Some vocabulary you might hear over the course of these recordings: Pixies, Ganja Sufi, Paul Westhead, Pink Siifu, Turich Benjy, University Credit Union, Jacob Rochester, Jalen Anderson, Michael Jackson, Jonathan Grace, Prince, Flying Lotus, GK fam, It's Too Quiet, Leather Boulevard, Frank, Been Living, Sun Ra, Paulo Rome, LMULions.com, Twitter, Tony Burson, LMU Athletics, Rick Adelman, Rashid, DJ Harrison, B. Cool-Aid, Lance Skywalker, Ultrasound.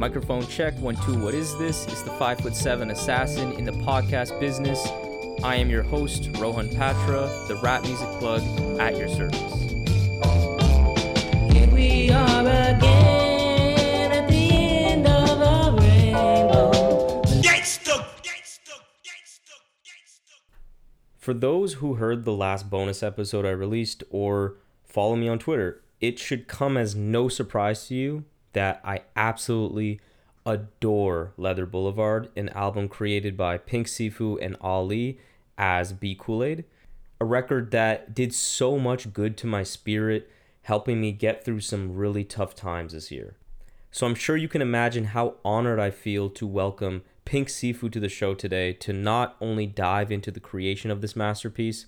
Microphone check, 1, 2, what is this? It's the 5'7" assassin in the podcast business. I am your host, Rohan Patra, the rap music plug at your service. Here we are again at the end of a rainbow. For those who heard the last bonus episode I released or follow me on Twitter, it should come as no surprise to you that I absolutely adore Leather Boulevard, an album created by Pink Siifu and Ahwlee as B. Cool-Aid. A record that did so much good to my spirit, helping me get through some really tough times this year. So I'm sure you can imagine how honored I feel to welcome Pink Siifu to the show today to not only dive into the creation of this masterpiece,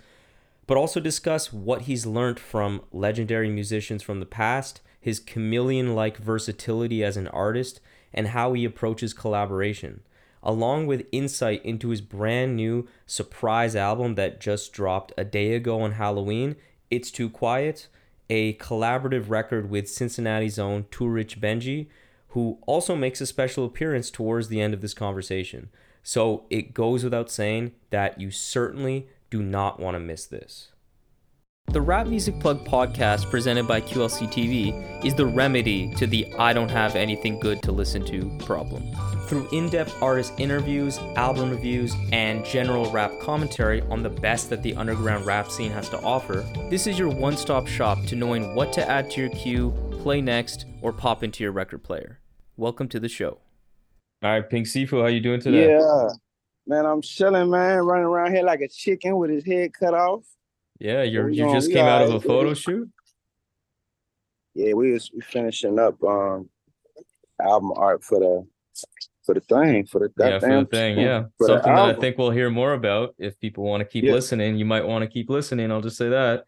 but also discuss what he's learned from legendary musicians from the past, his chameleon-like versatility as an artist, and how he approaches collaboration, along with insight into his brand new surprise album that just dropped a day ago on Halloween, It's Too Quiet, a collaborative record with Cincinnati's own Turich Benjy, who also makes a special appearance towards the end of this conversation. So it goes without saying that you certainly do not want to miss this. The Rap Music Plug podcast presented by QLC TV is the remedy to the I don't have anything good to listen to problem. Through in-depth artist interviews, album reviews, and general rap commentary on the best that the underground rap scene has to offer, this is your one-stop shop to knowing what to add to your queue, play next, or pop into your record player. Welcome to the show. All right, Pink Siifu, how you doing today? Yeah, man, I'm chilling, man, running around here like a chicken with his head cut off. Yeah, you just came out of a photo shoot? Yeah, we was finishing up album art for the thing. Something that I think we'll hear more about if people want to keep listening. You might want to keep listening, I'll just say that.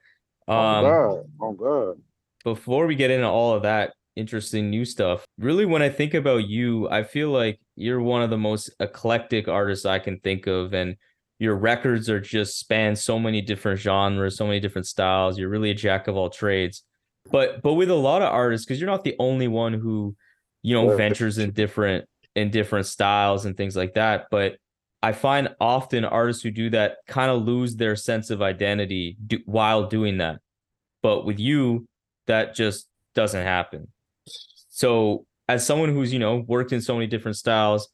Oh, God. Before we get into all of that interesting new stuff, really when I think about you, I feel like you're one of the most eclectic artists I can think of, and your records are just span so many different genres, so many different styles. You're really a jack of all trades, but with a lot of artists, because you're not the only one who, you know, ventures in different styles and things like that. But I find often artists who do that kind of lose their sense of identity while doing that. But with you, that just doesn't happen. So as someone who's, you know, worked in so many different styles,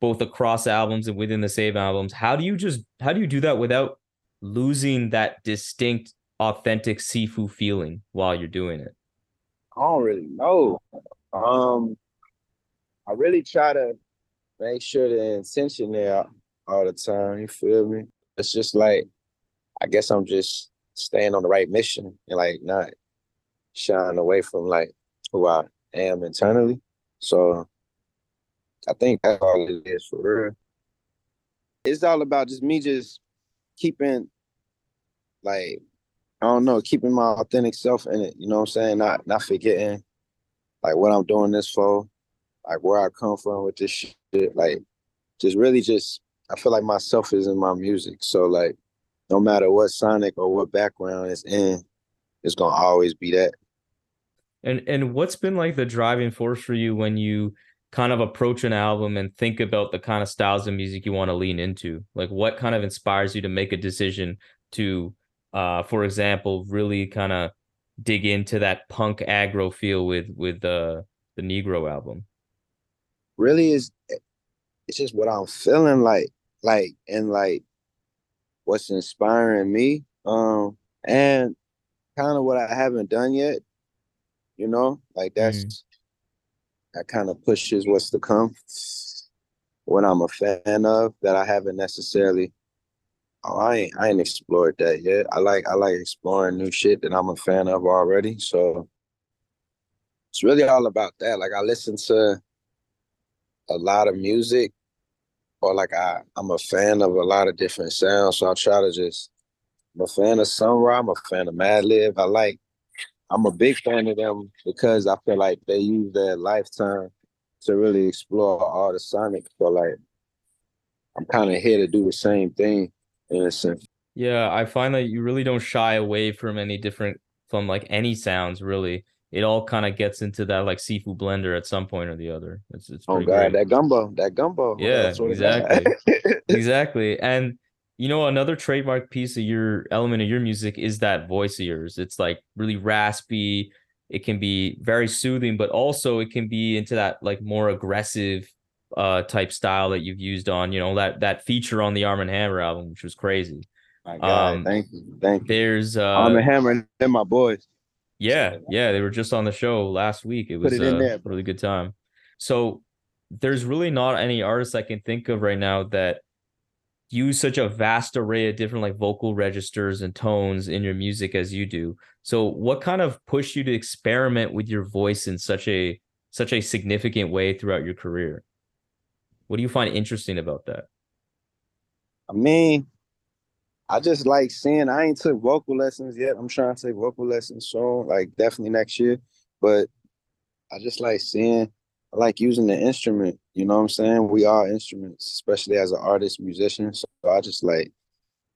both across albums and within the same albums, how do you do that without losing that distinct, authentic Siifu feeling while you're doing it? I don't really know. I really try to make sure the intention there all the time. You feel me? It's just like, I guess I'm just staying on the right mission and like not shying away from like who I am internally. So I think that's all it is for real. It's all about just me just keeping, like, I don't know, keeping my authentic self in it. You know what I'm saying? Not forgetting, like, what I'm doing this for, like, where I come from with this shit. Like, just really just, I feel like myself is in my music. So, like, no matter what sonic or what background it's in, it's going to always be that. And what's been, like, the driving force for you when you kind of approach an album and think about the kind of styles of music you want to lean into? Like, what kind of inspires you to make a decision to, for example, really kind of dig into that punk aggro feel with the Negro album? Really, it's just what I'm feeling like, and like what's inspiring me, and kind of what I haven't done yet. You know, like that's. That kind of pushes what's to come, what I'm a fan of that I haven't necessarily. I ain't explored that yet. I like exploring new shit that I'm a fan of already. So it's really all about that. Like, I listen to a lot of music, or like I'm a fan of a lot of different sounds. So I try to just, I'm a fan of Sunra, I'm a fan of Madlib. I'm a big fan of them because I feel like they use their lifetime to really explore all the sonics. So, like, I'm kind of here to do the same thing in a sense. Yeah, I find that you really don't shy away from any different, from like any sounds, really. it all kind of gets into that like Siifu blender at some point or the other. It's pretty great. That gumbo. Yeah, exactly. Exactly. And you know, another trademark piece of your element of your music is that voice of yours. It's like really raspy. It can be very soothing, but also it can be into that like more aggressive type style that you've used on, you know, that feature on the Arm & Hammer album, which was crazy. My God, thank you. There's Arm & Hammer and my boys. Yeah, they were just on the show last week. It was a really good time. So there's really not any artists I can think of right now that use such a vast array of different like vocal registers and tones in your music as you do. So what kind of pushed you to experiment with your voice in such a significant way throughout your career? What do you find interesting about that? I mean, I just like seeing, I ain't took vocal lessons yet. I'm trying to take vocal lessons soon, like definitely next year. But I just like seeing, I like using the instrument, you know what I'm saying? We are instruments, especially as an artist, musician. So I just like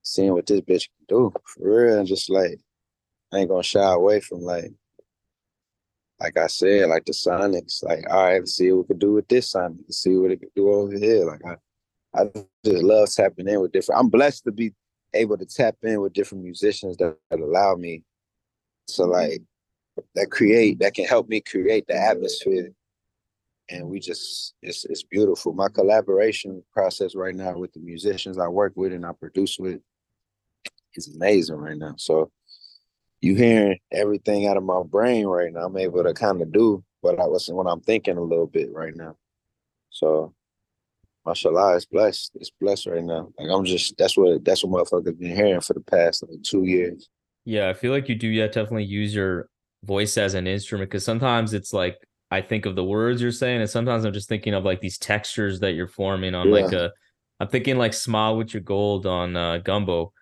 seeing what this bitch can do for real. And just like, I ain't gonna shy away from like I said, like the sonics, like, all right, let's see what we could do with this sonic, let's see what it could do over here. Like I just love tapping in with different, I'm blessed to be able to tap in with different musicians that allow me to like that can help me create the atmosphere. And we just it's beautiful. My collaboration process right now with the musicians I work with and I produce with is amazing right now. So you hearing everything out of my brain right now. I'm able to kind of do what I'm thinking a little bit right now. So mashallah, it's blessed. It's blessed right now. Like that's what motherfuckers been hearing for the past like 2 years. Yeah, I feel like you do. Yeah, definitely use your voice as an instrument, because sometimes it's like I think of the words you're saying, and sometimes I'm just thinking of like these textures that you're forming on I'm thinking like Smile With Your Gold on Gumbo.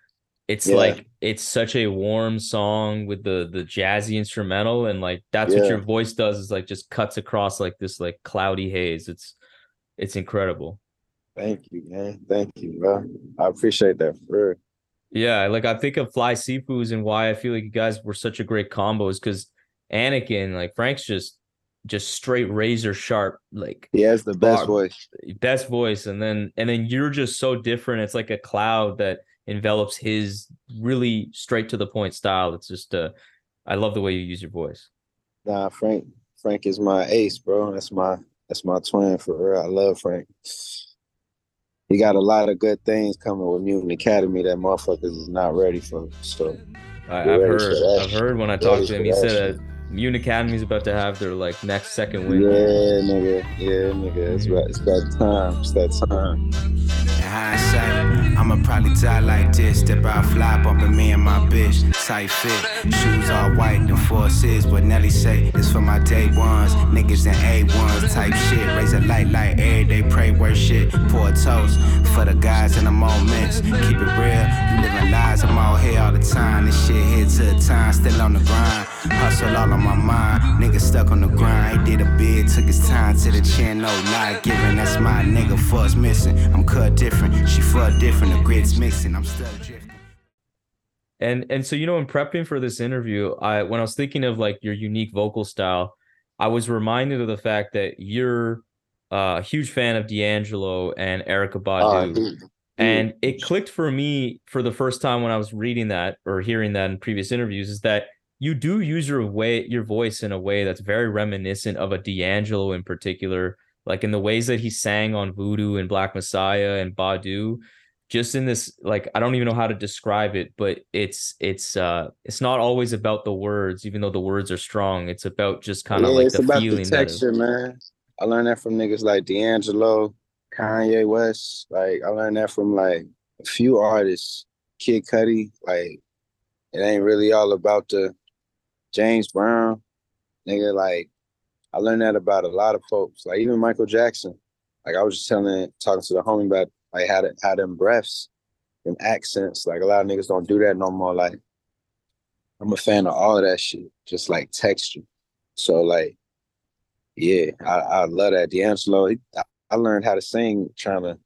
It's like it's such a warm song with the jazzy instrumental, and like that's what your voice does, is like just cuts across like this like cloudy haze. It's incredible. Thank you, man. Thank you, bro. I appreciate that. For yeah, like I think of Fly Siifu's, and why I feel like you guys were such a great combo is because Anakin, like Frank's just straight razor sharp, like he has the best voice, and then you're just so different. It's like a cloud that envelops his really straight to the point style. It's just I love the way you use your voice. Nah, Frank is my ace, bro. That's my twin for real. I love Frank. He got a lot of good things coming with Mutant Academy that motherfuckers is not ready for. So I've heard when I talked to him, he said that Mutant Academy is about to have their like next second win. Yeah, nigga. It's about time. It's that time. In hindsight, I'ma probably die like this. Step out, fly, bumping me and my bitch. Tight fit, shoes all white, the forces. What Nelly say, it's for my day ones. Niggas and A1s type shit. Raise a light like every day, pray worse shit. Pour a toast for the guys in the moments. Keep it real, living lies. I'm all here all the time. This shit here to the time, still on the grind. Hustle all on my mind, nigga stuck on the grind. He did a bid, took his time to the chin, no lie giving. That's my nigga, fuss missing. I'm cut different. She fought different, the grids mixing, I'm still drifting. And so, you know, in prepping for this interview, when I was thinking of like your unique vocal style, I was reminded of the fact that you're a huge fan of D'Angelo and Erykah Badu. And it clicked for me for the first time when I was reading that or hearing that in previous interviews, is that you do use your voice in a way that's very reminiscent of a D'Angelo in particular. Like in the ways that he sang on Voodoo and Black Messiah and Badu, just in this, like, I don't even know how to describe it, but it's not always about the words, even though the words are strong. It's about just kind of like the feeling. It's about the texture, man. I learned that from niggas like D'Angelo, Kanye West. Like I learned that from like a few artists, Kid Cudi. Like it ain't really all about the James Brown, nigga. Like I learned that about a lot of folks, like even Michael Jackson. Like I was just talking to the homie about like how them breaths, them accents, like a lot of niggas don't do that no more. Like I'm a fan of all of that shit, just like texture. So like, yeah, I love that. D'Angelo, I learned how to sing trying to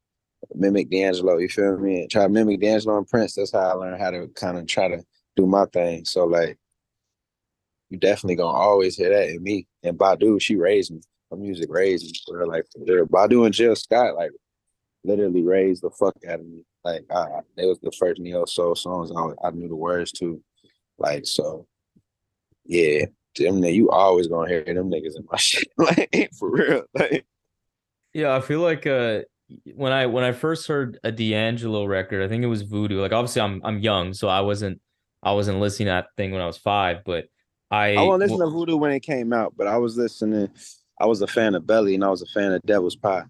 mimic D'Angelo, you feel me? And try to mimic D'Angelo and Prince, that's how I learned how to kind of try to do my thing. So like, you definitely gonna always hear that in me. And Badu, she raised me. Her music raised me. For her, like, for sure. Badu and Jill Scott, like, literally raised the fuck out of me. Like, they was the first neo soul songs I knew the words to. Like, so, yeah, them niggas, you always gonna hear them niggas in my shit. Like, for real. Like, yeah, I feel like when I first heard a D'Angelo record, I think it was Voodoo. Like, obviously, I'm young, so I wasn't listening to that thing when I was 5. But I won't listen to Voodoo when it came out. But I was listening. I was a fan of Belly, and I was a fan of Devil's Pie.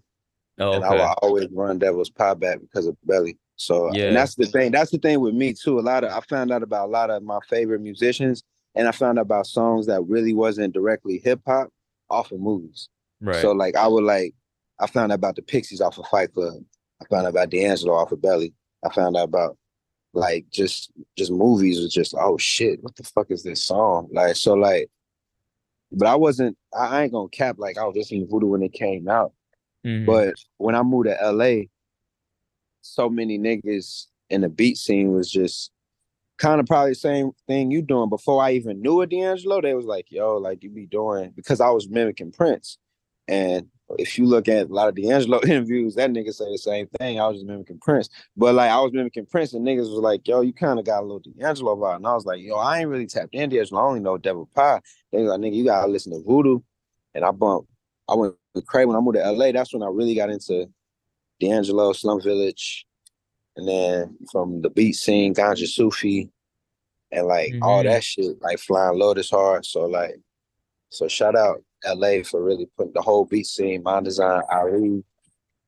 Oh, okay. And I would always run Devil's Pie back because of Belly. So yeah. And that's the thing. That's the thing with me too. I found out about a lot of my favorite musicians, and I found out about songs that really wasn't directly hip hop off of movies. Right. So like I found out about the Pixies off of Fight Club. I found out about D'Angelo off of Belly. I found out about like just movies was just, oh shit, what the fuck is this song? Like, so like, but I ain't gonna cap, like I was listening to Voodoo when it came out. Mm-hmm. But when I moved to LA, so many niggas in the beat scene was just kind of probably the same thing you doing. Before I even knew a D'Angelo, they was like, yo, like you be doing, because I was mimicking Prince. And if you look at a lot of D'Angelo interviews, that nigga say the same thing. I was just mimicking Prince. But like I was mimicking Prince and niggas was like, yo, you kind of got a little D'Angelo vibe. And I was like, yo, I ain't really tapped in D'Angelo. I only know Devil Pie. They was like, nigga, you got to listen to Voodoo. And I went crazy when I moved to LA. That's when I really got into D'Angelo, Slum Village. And then from the beat scene, Ganja Sufi. And like all that shit, like Flying Lotus hard. So like, so shout out LA for really putting the whole beat scene, my design, Ahwlee,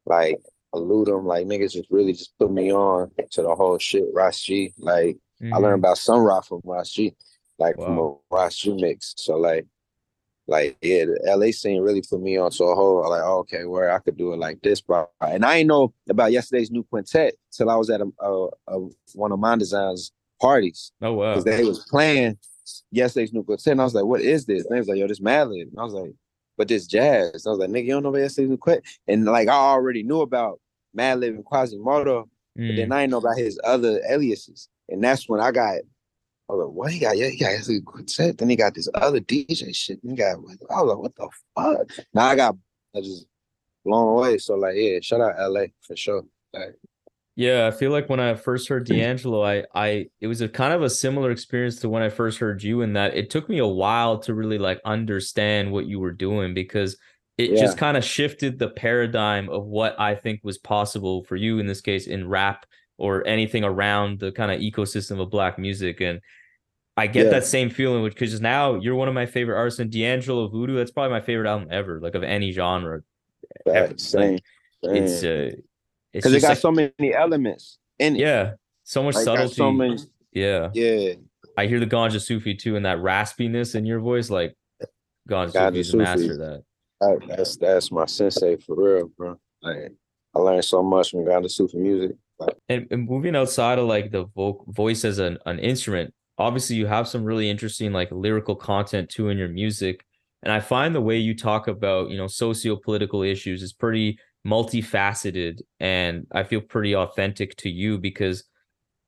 like Aludum, like niggas just really just put me on to the whole shit. Rashid, like I learned about Sun Ra from Rashid, like from a Rashid mix. So like yeah, the LA scene really put me on to a whole like, oh, okay, where I could do it like this, bro. And I ain't know about Yesterday's New Quintet till I was at one of my design's parties. Oh wow, because they was playing Yesterday's New Quintet, and I was like, what is this? And they was like, yo, this Madlib. And I was like, but this jazz. And I was like, nigga, you don't know about Yesterday's New Quintet? And like, I already knew about Madlib and Quasimodo, but then I didn't know about his other aliases. And that's when I was like, what? He got Yesterday's New Quintet. Then he got this other DJ shit. He got, I was like, what the fuck? Now I just blown away. So like, yeah, shout out LA for sure. Like, yeah, I feel like when I first heard D'Angelo, it was a kind of a similar experience to when I first heard you, in that it took me a while to really like understand what you were doing, because it just kind of shifted the paradigm of what I think was possible for you in this case in rap or anything around the kind of ecosystem of Black music. And I get that same feeling, which, because now you're one of my favorite artists, and D'Angelo, Voodoo, that's probably my favorite album ever, like of any genre. Same. It's because it got like so many elements in it. Yeah, so much subtlety. So many, yeah. I hear the Ganja Sufi too, and that raspiness in your voice. Like Ganja Sufi's master that. That's my sensei for real, bro. Like I learned so much from Ganja Sufi music. Like, and moving outside of like the voice as an instrument, obviously you have some really interesting like lyrical content too in your music, and I find the way you talk about, you know, socio-political issues is pretty multifaceted, and I feel pretty authentic to you, because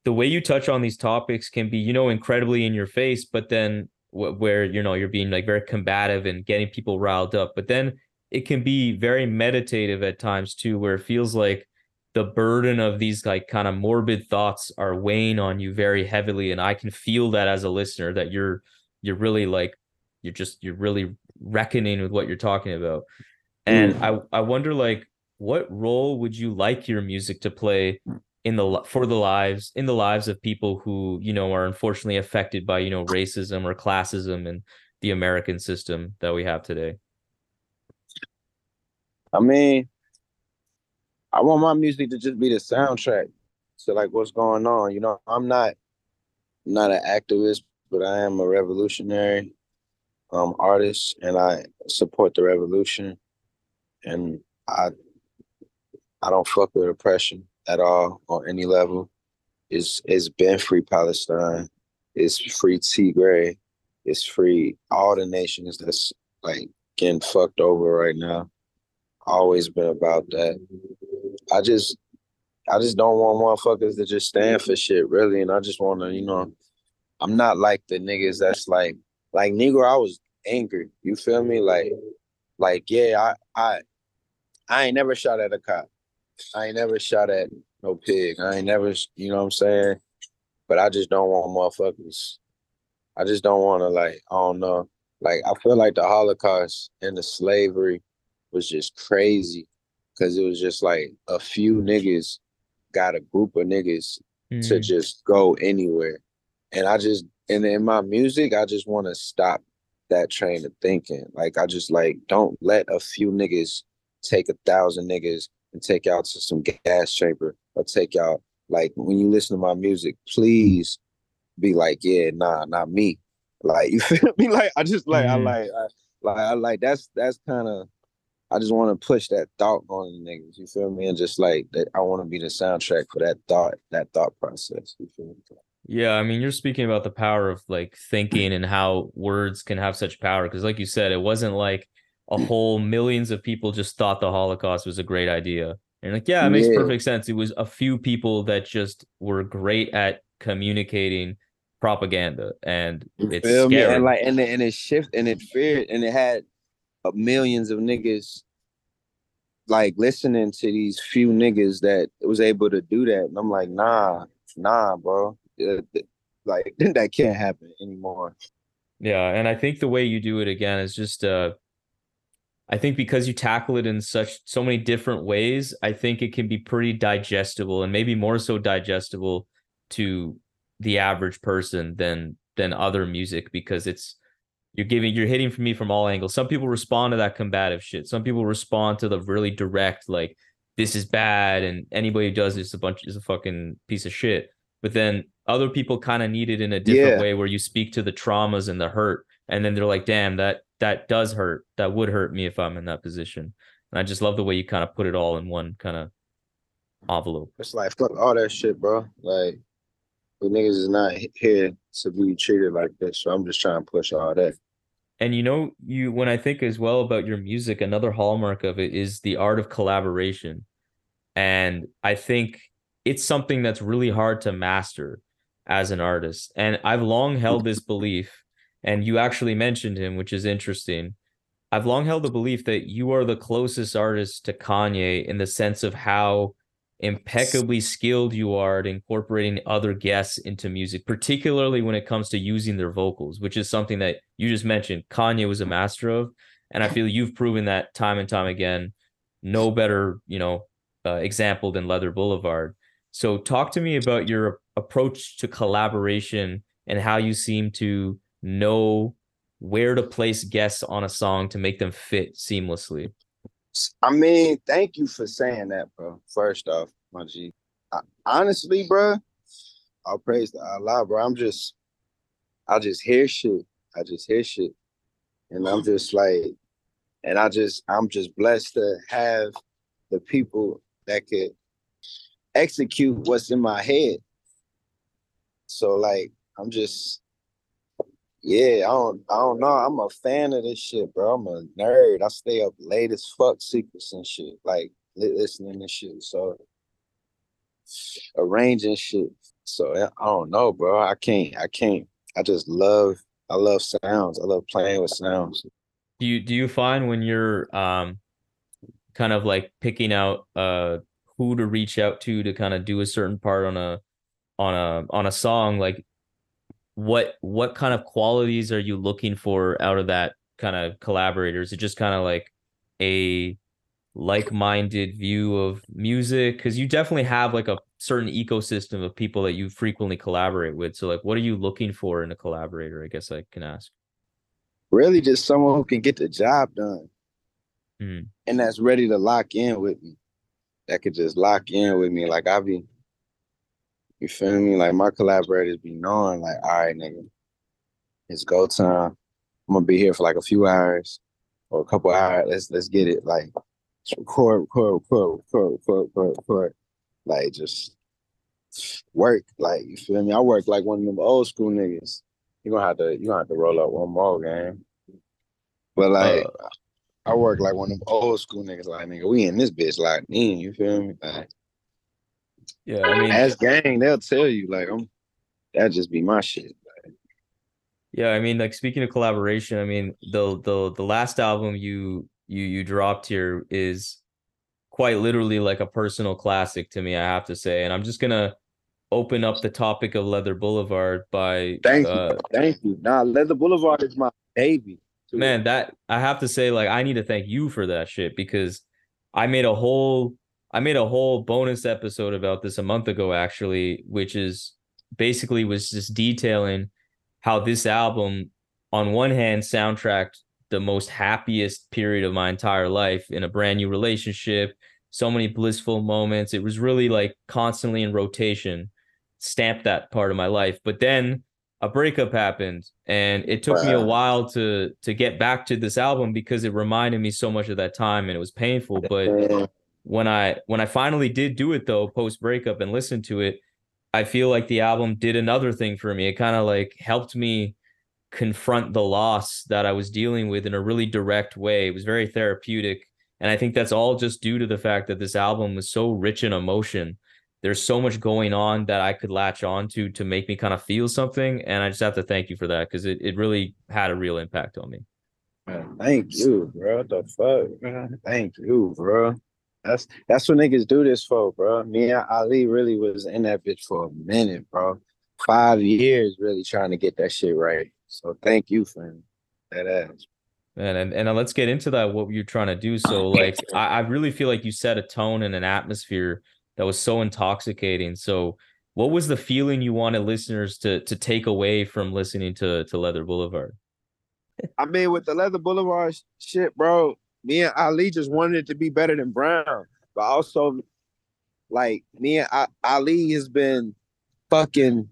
the way you touch on these topics can be, you know, incredibly in your face, but then where, you know, you're being like very combative and getting people riled up, but then it can be very meditative at times too, where it feels like the burden of these like kind of morbid thoughts are weighing on you very heavily. And I can feel that as a listener, that you're really like, you're really reckoning with what you're talking about. And I wonder, like, what role would you like your music to play in the lives of people who, you know, are unfortunately affected by, you know, racism or classism and the American system that we have today? I mean, I want my music to just be the soundtrack to like what's going on. You know, I'm not an activist, but I am a revolutionary artist, and I support the revolution, and I don't fuck with oppression at all on any level. It's been free Palestine. It's free Tigray. It's free all the nations that's like getting fucked over right now. Always been about that. I just don't want motherfuckers to just stand for shit, really. And I just want to, you know, I'm not like the niggas that's like Like, Negro, I was angry. You feel me? Like yeah, I ain't never shot at a cop. I ain't never shot at no pig. I ain't never, you know what I'm saying? But I just don't want motherfuckers. I just don't want to, like, I don't know. Like, I feel like the Holocaust and the slavery was just crazy because it was just like a few niggas got a group of niggas to just go anywhere. And I just, and in my music, I just want to stop that train of thinking. Like, I just, like, don't let a few niggas take 1,000 niggas and take y'all to some gas chamber or take y'all, like, when you listen to my music, please be like, yeah, nah, not me. Like, you feel me? Like, I just, like, I like, that's kind of, I just want to push that thought on the niggas, you feel me? And just, like, that I want to be the soundtrack for that thought process, you feel me? Yeah, I mean, you're speaking about the power of, like, thinking and how words can have such power. Because, like you said, it wasn't like a whole millions of people just thought the Holocaust was a great idea. And, like, yeah, it makes perfect sense. It was a few people that just were great at communicating propaganda, and it's scary. And, like, and it shifted, and it feared, and it had millions of niggas, like, listening to these few niggas that was able to do that. And I'm like, nah, bro. Like, that can't happen anymore. Yeah, and I think the way you do it again is just I think because you tackle it in so many different ways, I think it can be pretty digestible, and maybe more so digestible to the average person than other music, because it's you're hitting for me from all angles. Some people respond to that combative shit. Some people respond to the really direct, like, this is bad and anybody who does this is a fucking piece of shit. But then other people kind of need it in a different way, where you speak to the traumas and the hurt. And then they're like, damn, that does hurt. That would hurt me if I'm in that position. And I just love the way you kind of put it all in one kind of envelope. It's like, fuck all that shit, bro. Like, the niggas is not here to be treated like this. So I'm just trying to push all that. And, you know, when I think as well about your music, another hallmark of it is the art of collaboration. And I think it's something that's really hard to master as an artist. And I've long held this belief, and you actually mentioned him, which is interesting. I've long held the belief that you are the closest artist to Kanye in the sense of how impeccably skilled you are at incorporating other guests into music, particularly when it comes to using their vocals, which is something that you just mentioned Kanye was a master of. And I feel you've proven that time and time again. No better, you know, example than Leather Boulevard. So talk to me about your approach to collaboration and how you seem to know where to place guests on a song to make them fit seamlessly. I mean, thank you for saying that, bro. First off, my G. Honestly, bro, I'll praise to Allah, bro. I just hear shit. I just hear shit. And I'm just like, and I'm just blessed to have the people that could execute what's in my head. So, like, I'm just, yeah, I don't know. I'm a fan of this shit, bro. I'm a nerd. I stay up late as fuck, secrets and shit, like, listening to shit. So, arranging shit. So, I don't know, bro. I can't. I love sounds. I love playing with sounds. Do you find when you're kind of, like, picking out who to reach out to kind of do a certain part on a song, like, what kind of qualities are you looking for out of that kind of collaborator? Is it just kind of like a like-minded view of music? Because you definitely have, like, a certain ecosystem of people that you frequently collaborate with. So, like, what are you looking for in a collaborator? I guess I can ask. Really, just someone who can get the job done, and that's ready to lock in with me. That could just lock in with me. Like, you feel me? Like, my collaborators be knowing, like, all right, nigga, it's go time. I'm gonna be here for, like, a few hours or a couple hours. Let's get it. Like, record. Like, just work. Like, you feel me? I work like one of them old school niggas. You gonna have to roll out one more game. But, like, I work like one of them old school niggas. Like, nigga, we in this bitch locked in. You feel me? Like, yeah, I mean, as gang, they'll tell you, like, that just be my shit. Like, Yeah, I mean, like, speaking of collaboration, I mean, the last album you dropped here is quite literally like a personal classic to me, I have to say. And I'm just gonna open up the topic of Leather Boulevard by thank you. Nah, Leather Boulevard is my baby, too. Man, that I have to say, like, I need to thank you for that shit, because I made a whole bonus episode about this a month ago, actually, which is basically was just detailing how this album, on one hand, soundtracked the most happiest period of my entire life in a brand new relationship, so many blissful moments. It was really like constantly in rotation, stamped that part of my life. But then a breakup happened, and it took me a while to get back to this album because it reminded me so much of that time, and it was painful. But when I finally did do it, though, post breakup, and listened to it, I feel like the album did another thing for me. It kind of like helped me confront the loss that I was dealing with in a really direct way. It was very therapeutic. And I think that's all just due to the fact that this album was so rich in emotion. There's so much going on that I could latch on to make me kind of feel something. And I just have to thank you for that, because it really had a real impact on me. Man, thank you, bro. The fuck, man. Thank you, bro. That's what niggas do this for, bro. Me and Ali really was in that bitch for a minute, bro. 5 years really trying to get that shit right. So thank you, fam. That ass. Man, and let's get into that, what you're trying to do. So, like, I really feel like you set a tone and an atmosphere that was so intoxicating. So what was the feeling you wanted listeners to take away from listening to Leather Boulevard? I mean, with the Leather Boulevard shit, bro, me and Ali just wanted it to be better than Brown. But also, like, me and Ali has been fucking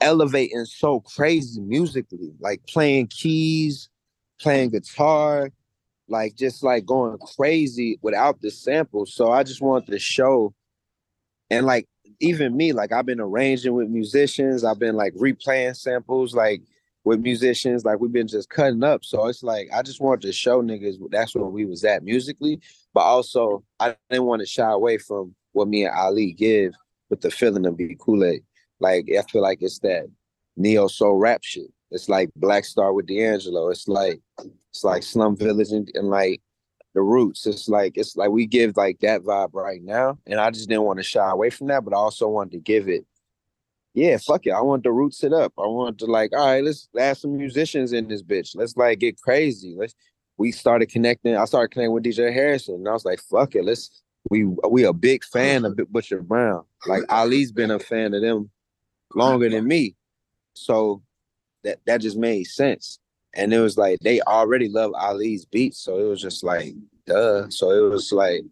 elevating so crazy musically, like playing keys, playing guitar, like just like going crazy without the sample. So I just wanted to show, and like even me, like I've been arranging with musicians, I've been like replaying samples, like with musicians, like we've been just cutting up. So it's like, I just wanted to show niggas that's where we was at musically, but also I didn't want to shy away from what me and Ali give with the feeling of B. Cool-Aid. Like, I feel like it's that neo-soul rap shit. It's like Black Star with D'Angelo. It's like Slum Village and like The Roots. It's like we give like that vibe right now. And I just didn't want to shy away from that, but I also wanted to give it, yeah, fuck it. I want to roots it up. I want to, like, all right, let's add some musicians in this bitch. Let's like get crazy. We started connecting. I started connecting with DJ Harrison, and I was like, fuck it. We a big fan of Butcher Brown. Like Ali's been a fan of them longer than me. So that just made sense. And it was like, they already love Ali's beats. So it was just like, duh. So it was like,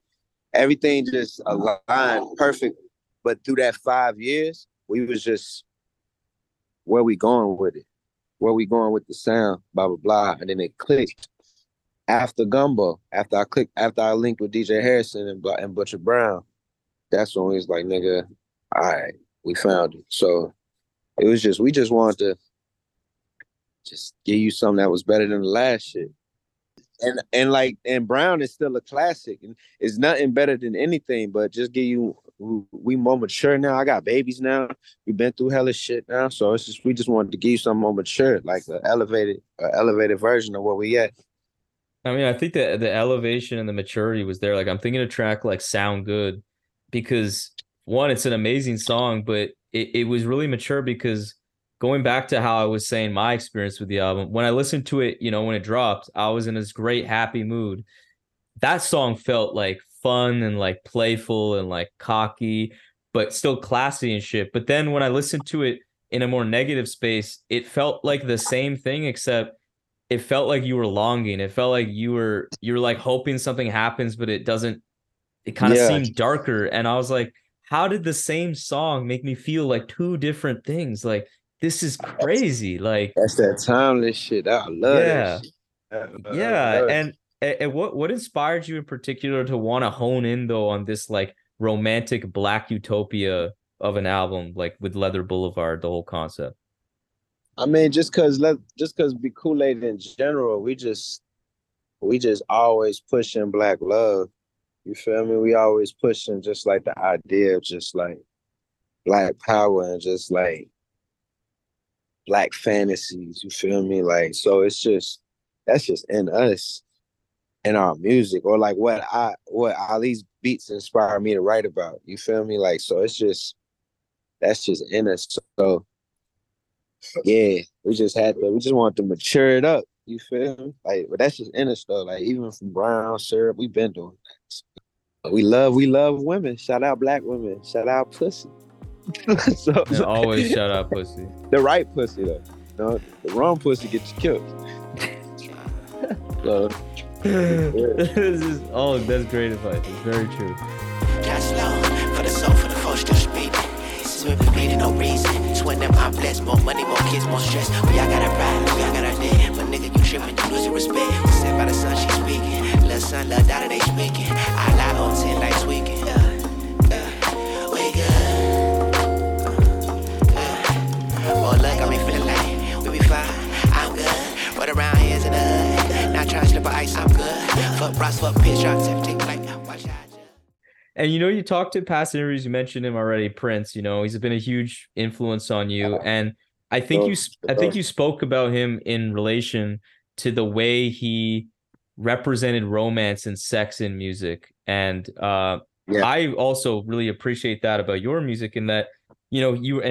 everything just aligned perfect. But through that 5 years, we was just, where we going with it? Where we going with the sound? Blah, blah, blah. And then it clicked after Gumbo. After I linked with DJ Harrison and Butcher Brown, that's when we was like, nigga, all right, we found it. So it was just, we just wanted to just give you something that was better than the last shit. And Brown is still a classic, and it's nothing better than anything, but just give you, we more mature now. I got babies now. We've been through hella shit now. So it's just, we just wanted to give you something more mature, like an elevated version of what we at. I mean, I think that the elevation and the maturity was there. Like, I'm thinking a track like Sound Good, because one, it's an amazing song, but it was really mature, because going back to how I was saying my experience with the album, when I listened to it, you know, when it dropped, I was in this great happy mood. That song felt like fun and like playful and like cocky, but still classy and shit. But then when I listened to it in a more negative space, it felt like the same thing, except it felt like you were longing. It felt like you were like hoping something happens, but it doesn't. It kind of seemed darker. And I was like, how did the same song make me feel like two different things? Like, this is crazy. Like, that's that timeless shit. I love it. Yeah. And what inspired you in particular to want to hone in, though, on this like romantic black utopia of an album, like with Leather Boulevard, the whole concept? I mean, just because B. Cool-Aid in general, we just always pushing black love. You feel me? We always pushing just like the idea of just like black power and just like Black fantasies, you feel me? Like, so it's just, that's just in us, in our music, or like what Ahwlee's beats inspire me to write about, you feel me? Like, so it's just, that's just in us. So yeah, we just want to mature it up, you feel me? Like, but that's just in us though. Like, even from Brown Syrup, we've been doing that. We love women. Shout out Black women. Shout out pussy. So, and always shout out pussy. The right pussy though. No, the wrong pussy gets you killed. So, yeah. This is, oh, that's great advice. It's very true. Cash flow for the soul, for the folks just beating. Since we been bleeding, no reason. Sweating that my bless, more money, more kids, more stress. We all got to ride, we all got our day. But nigga, you tripping, you losing respect. We sit by the sun, she's speaking. Little son, little daughter, they speaking. I lie on 10 nights weekend. We good. More luck, I mean, feeling like we be fine. I'm good. Run around here's in the hood. And you know, you talked to past interviews, you mentioned him already, Prince. You know, he's been a huge influence on you, and I think you spoke about him in relation to the way he represented romance and sex in music. And yeah. I also really appreciate that about your music, in that, you know, what you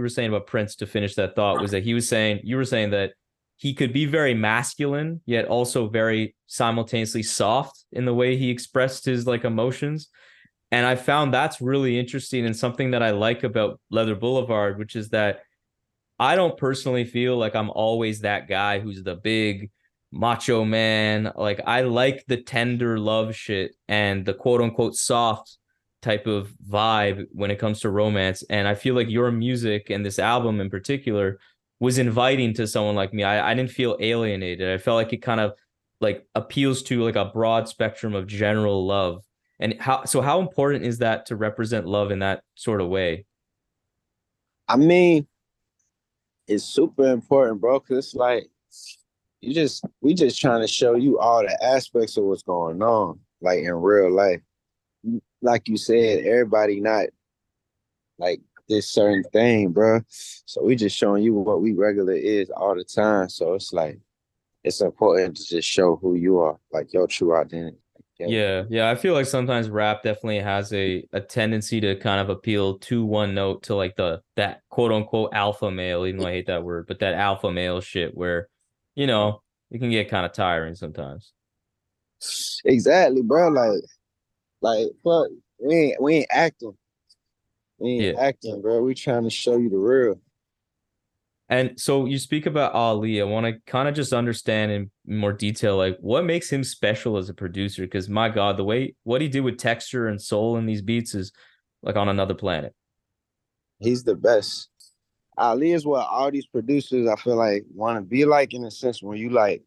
were saying about Prince, to finish that thought, was that you were saying that he could be very masculine, yet also very simultaneously soft in the way he expressed his like emotions. And I found that's really interesting, and something that I like about Leather Boulevard, which is that I don't personally feel like I'm always that guy who's the big macho man. Like, I like the tender love shit and the quote unquote soft type of vibe when it comes to romance. And I feel like your music and this album in particular was inviting to someone like me. I didn't feel alienated. I felt like it kind of like appeals to like a broad spectrum of general love. And how important is that to represent love in that sort of way? I mean, it's super important, bro. Cause it's like, we just trying to show you all the aspects of what's going on, like in real life. Like you said, everybody not like this certain thing, bro. So we just showing you what we regular is all the time. So it's like, it's important to just show who you are, like your true identity. Yeah. I feel like sometimes rap definitely has a tendency to kind of appeal to one note, to like that quote unquote alpha male, even though I hate that word, but that alpha male shit where, you know, it can get kind of tiring sometimes. Exactly, bro. Like fuck, we ain't acting. Acting, bro. We trying to show you the real. And so you speak about Ahwlee. I want to kind of just understand in more detail, like what makes him special as a producer? Because my God, the way what he did with texture and soul in these beats is like on another planet. He's the best. Ahwlee is what all these producers I feel like want to be like, in a sense where you like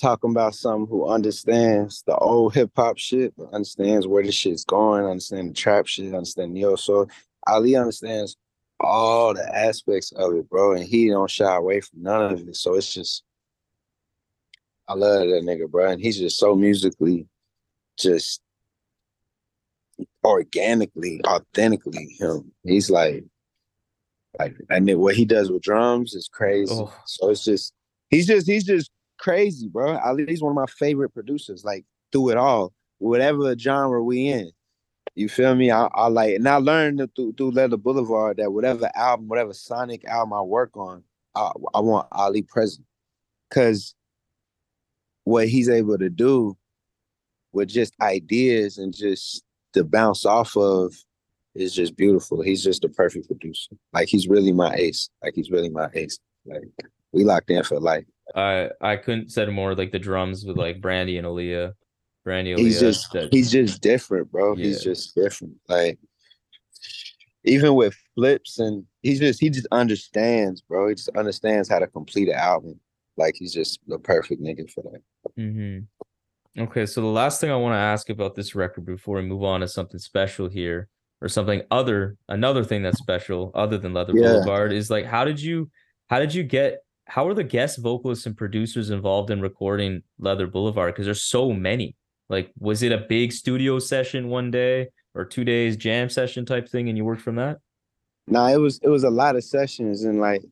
talking about someone who understands the old hip hop shit, understands where this shit's going, understand the trap shit, understand neo soul. Ahwlee understands all the aspects of it, bro, and he don't shy away from none of it. So it's just, I love that nigga, bro, and he's just so musically, just organically, authentically him. He's like, and what he does with drums is crazy. Oh. So it's just, he's just. Crazy, bro. Ahwlee's one of my favorite producers, like through it all, whatever genre we in, you feel me? I like, and I learned through Leather Boulevard that whatever album, whatever sonic album I work on, I want Ahwlee present, because what he's able to do with just ideas and just to bounce off of is just beautiful. He's just the perfect producer. Like, he's really my ace. Like, we locked in for life. I couldn't said more, like the drums with like Brandy and Aaliyah. He's just different, bro. Yeah. He's just different. Like, even with flips, and he just understands, bro. He just understands how to complete an album. Like, he's just the perfect nigga for that. Mm-hmm. Okay, so the last thing I want to ask about this record before we move on is something special here, or something other, another thing that's special other than Leather Boulevard is like, how are the guest vocalists and producers involved in recording Leather Boulevard? Because there's so many. Like, was it a big studio session one day or 2 days jam session type thing, and you worked from that? Nah, it was a lot of sessions and like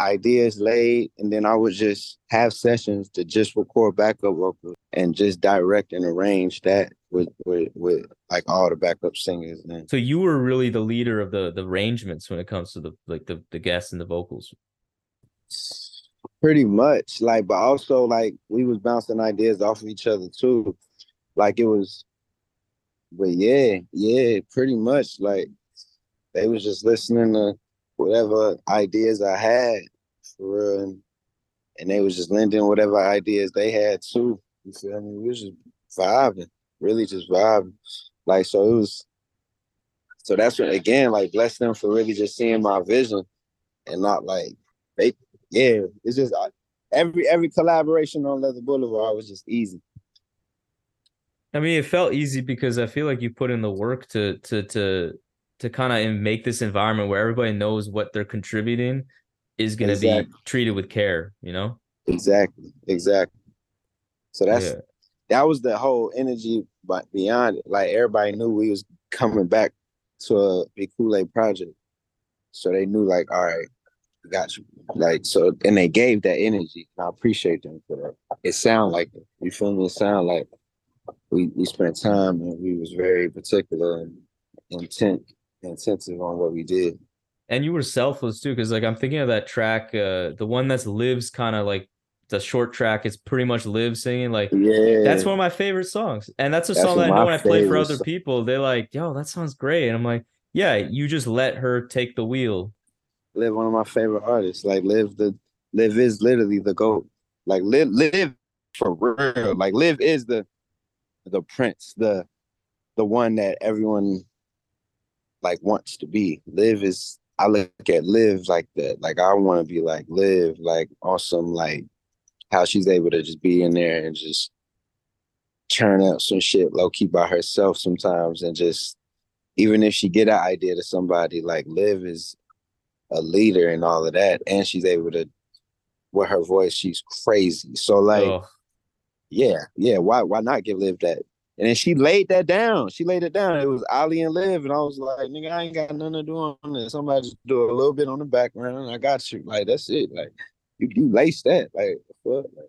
ideas laid, and then I would just have sessions to just record backup vocals and just direct and arrange that with like all the backup singers. And so you were really the leader of the arrangements when it comes to the guests and the vocals. Pretty much, like, but also like we was bouncing ideas off of each other too. Like it was, but yeah, pretty much like they was just listening to whatever ideas I had for real, and they was just lending whatever ideas they had too. You feel me? We was just vibing, really just vibing. Like, so it was, so that's what, again, like, bless them for really just seeing my vision and not like, they, yeah, it's just every collaboration on Leather Boulevard was just easy. I mean, it felt easy because I feel like you put in the work to kind of make this environment where everybody knows what they're contributing is going to be treated with care, you know? Exactly. So that was the whole energy, but beyond it, like everybody knew we was coming back to a B. Cool-Aid project. So they knew like, all right, got you. Like, so, and they gave that energy. And I appreciate them for that. It sounded like it. You feel me? It sounded like we spent time and we was very particular and intensive on what we did. And you were selfless too, because like I'm thinking of that track, the one that's Liv's kind of like the short track, it's pretty much Liv singing. Like, yeah, that's one of my favorite songs, and that's song that I know when I play for other people, they're like, yo, that sounds great, and I'm like, yeah, you just let her take the wheel. Liv, one of my favorite artists. Like Liv is literally the GOAT. Like Liv for real. Like Liv is the Prince, the one that everyone like wants to be. Liv is, I look at Liv like that. Like I want to be like Liv, like awesome, like how she's able to just be in there and just churn up some shit low key by herself sometimes, and just even if she get an idea to somebody, like Liv is a leader and all of that, and she's able to with her voice, she's crazy. So like, yeah, why not give Liv that? And then she laid that down. She laid it down. It was Ahwlee and Liv. And I was like, nigga, I ain't got nothing to do on this. Somebody just do a little bit on the background. And I got you. Like, that's it. Like, you lace that. Like, what? Like,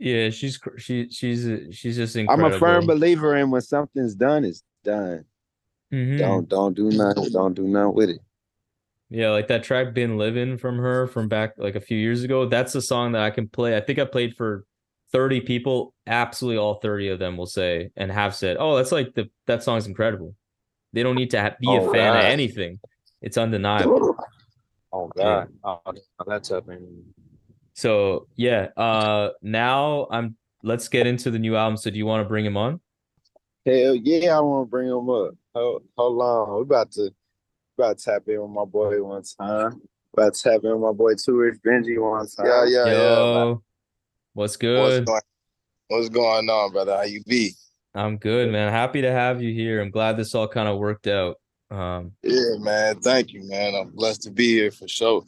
yeah, she's just incredible. I'm a firm believer in when something's done, it's done. Mm-hmm. Don't do nothing. Don't do nothing with it. Yeah, like that track Been Living from her from back like a few years ago. That's a song that I can play. I think I played for 30 people, absolutely all 30 of them will say and have said, oh, that's like that song's incredible. They don't need to be a fan of anything. It's undeniable. Oh, God. Yeah. Oh, that's up, man. So, yeah. Now let's get into the new album. So do you want to bring him on? Hell yeah, I want to bring him up. Hold on. We're about to tap in with my boy one time. About to tap in with my boy Turich Benjy one time. Yeah. What's good? What's going on, brother? How you be? I'm good, man. Happy to have you here. I'm glad this all kind of worked out. Yeah, man. Thank you, man. I'm blessed to be here for sure.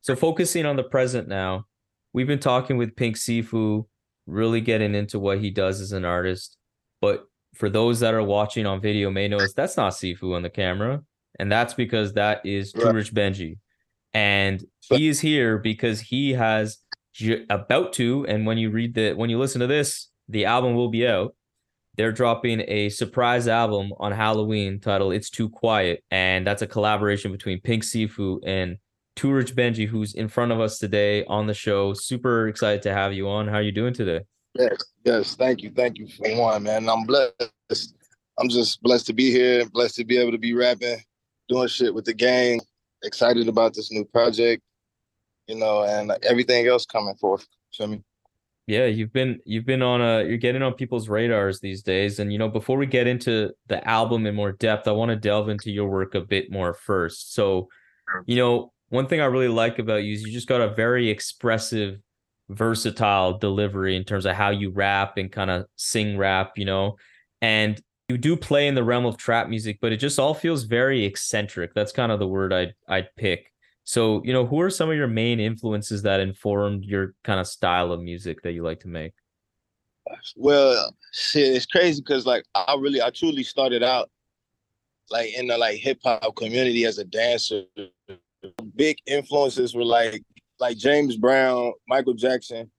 So focusing on the present now, we've been talking with Pink Siifu, really getting into what he does as an artist. But for those that are watching on video may notice that's not Siifu on the camera. And that's because that is Turich Benjy. And he is here because he has... about to, and when you listen to this, the album will be out. They're dropping a surprise album on Halloween titled It's Too Quiet, and that's a collaboration between Pink Siifu and Turich Benjy, who's in front of us today on the show. Super excited to have you on. How are you doing today? Yes, thank you for one, man. I'm blessed. I'm just blessed to be here and blessed to be able to be rapping, doing shit with the gang. Excited about this new project. You know, and everything else coming forth. Feel me? Yeah, you've been on you're getting on people's radars these days. And you know, before we get into the album in more depth, I want to delve into your work a bit more first. So, you know, one thing I really like about you is you just got a very expressive, versatile delivery in terms of how you rap and kind of sing rap, you know, and you do play in the realm of trap music, but it just all feels very eccentric. That's kind of the word I'd pick. So, you know, who are some of your main influences that informed your kind of style of music that you like to make? Well, shit, it's crazy because, like, I truly started out like in the like hip hop community as a dancer. Big influences were like James Brown, Michael Jackson,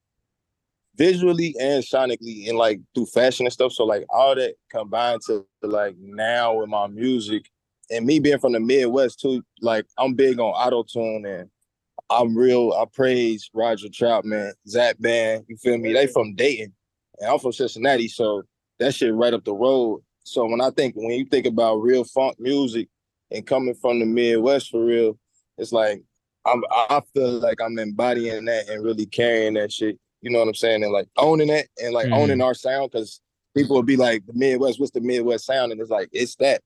visually and sonically, and like through fashion and stuff. So like all that combined to like now with my music and me being from the Midwest too. Like I'm big on auto-tune and I praise Roger Troutman, Zap Band, you feel me? They from Dayton and I'm from Cincinnati, so that shit right up the road. So when you think about real funk music and coming from the Midwest for real, it's like I feel like I'm embodying that and really carrying that shit. You know what I'm saying? And like owning that and like owning our sound, because people will be like, the Midwest, what's the Midwest sound? And it's like, it's that.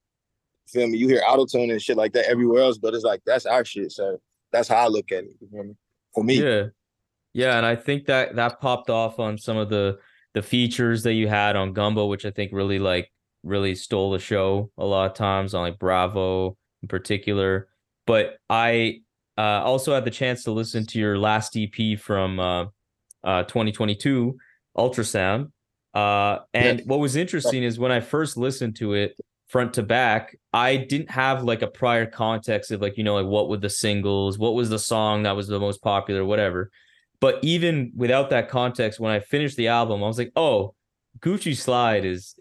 You feel me? You hear auto-tune and shit like that everywhere else, but it's like, that's our shit. So that's how I look at it. You know what I mean? For me. Yeah. Yeah. And I think that popped off on some of the features that you had on Gumbo, which I think really stole the show a lot of times on like Bravo in particular. But I also had the chance to listen to your last EP from 2022, Ultrasound. And what was interesting is when I first listened to it front to back, I didn't have like a prior context of like, you know, like what were the singles, what was the song that was the most popular, whatever. But even without that context, when I finished the album, I was like, oh, Gucci Slide is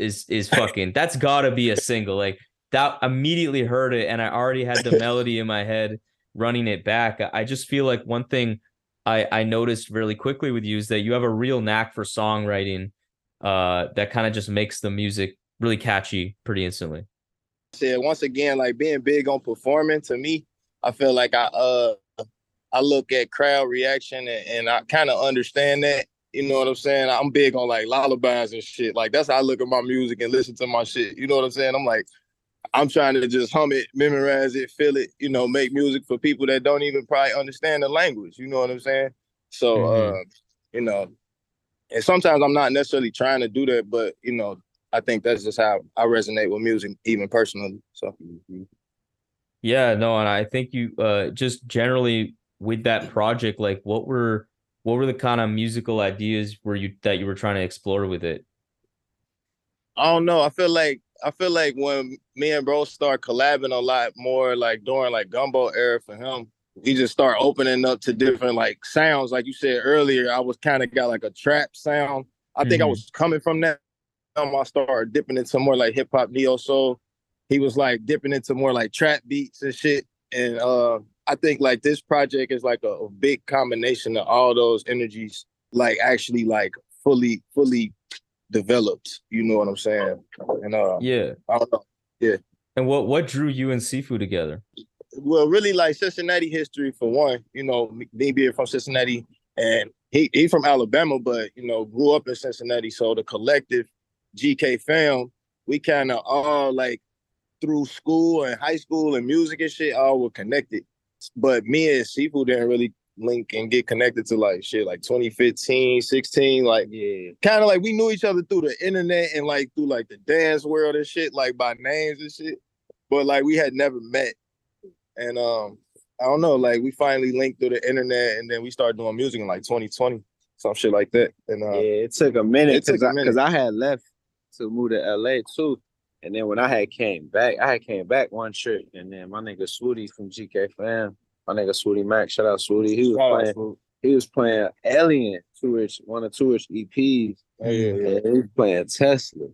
fucking, that's gotta be a single. Like that, immediately heard it and I already had the melody in my head running it back. I just feel like one thing I noticed really quickly with you is that you have a real knack for songwriting that kind of just makes the music really catchy pretty instantly. Once again, like being big on performing, to me, I feel like I look at crowd reaction and I kind of understand that. You know what I'm saying? I'm big on like lullabies and shit. Like that's how I look at my music and listen to my shit. You know what I'm saying? I'm like, I'm trying to just hum it, memorize it, feel it, you know, make music for people that don't even probably understand the language. You know what I'm saying? So, you know, and sometimes I'm not necessarily trying to do that, but, you know, I think that's just how I resonate with music, even personally. So, yeah, no, and I think you just generally with that project, like what were the kind of musical ideas that you were trying to explore with it? I don't know. I feel like when me and bro start collabing a lot more, like during like Gumbo era for him, we just start opening up to different like sounds. Like you said earlier, I was kind of got like a trap sound. I think I was coming from that. I started dipping into more like hip hop neo soul. He was like dipping into more like trap beats and shit. And I think like this project is like a big combination of all those energies, like actually like fully developed, you know what I'm saying? And I don't know. Yeah. And what drew you and Siifu together? Well, really like Cincinnati history for one, you know, me being from Cincinnati, and he from Alabama, but you know, grew up in Cincinnati. So the collective GK fam, we kind of all like through school and high school and music and shit, all were connected. But me and Siifu didn't really link and get connected to like shit like 2015, 16, like kind of like we knew each other through the internet and like through like the dance world and shit, like by names and shit, but like we had never met. And I don't know, like we finally linked through the internet and then we started doing music in like 2020, some shit like that. And it took a minute because I had left to move to LA too. And then when I came back one trip, and then my nigga Swooty from GK fam, my nigga Swooty Mac, shout out Swooty. He was playing Alien, Turich, one of Turich EPs. And he was playing Tesla.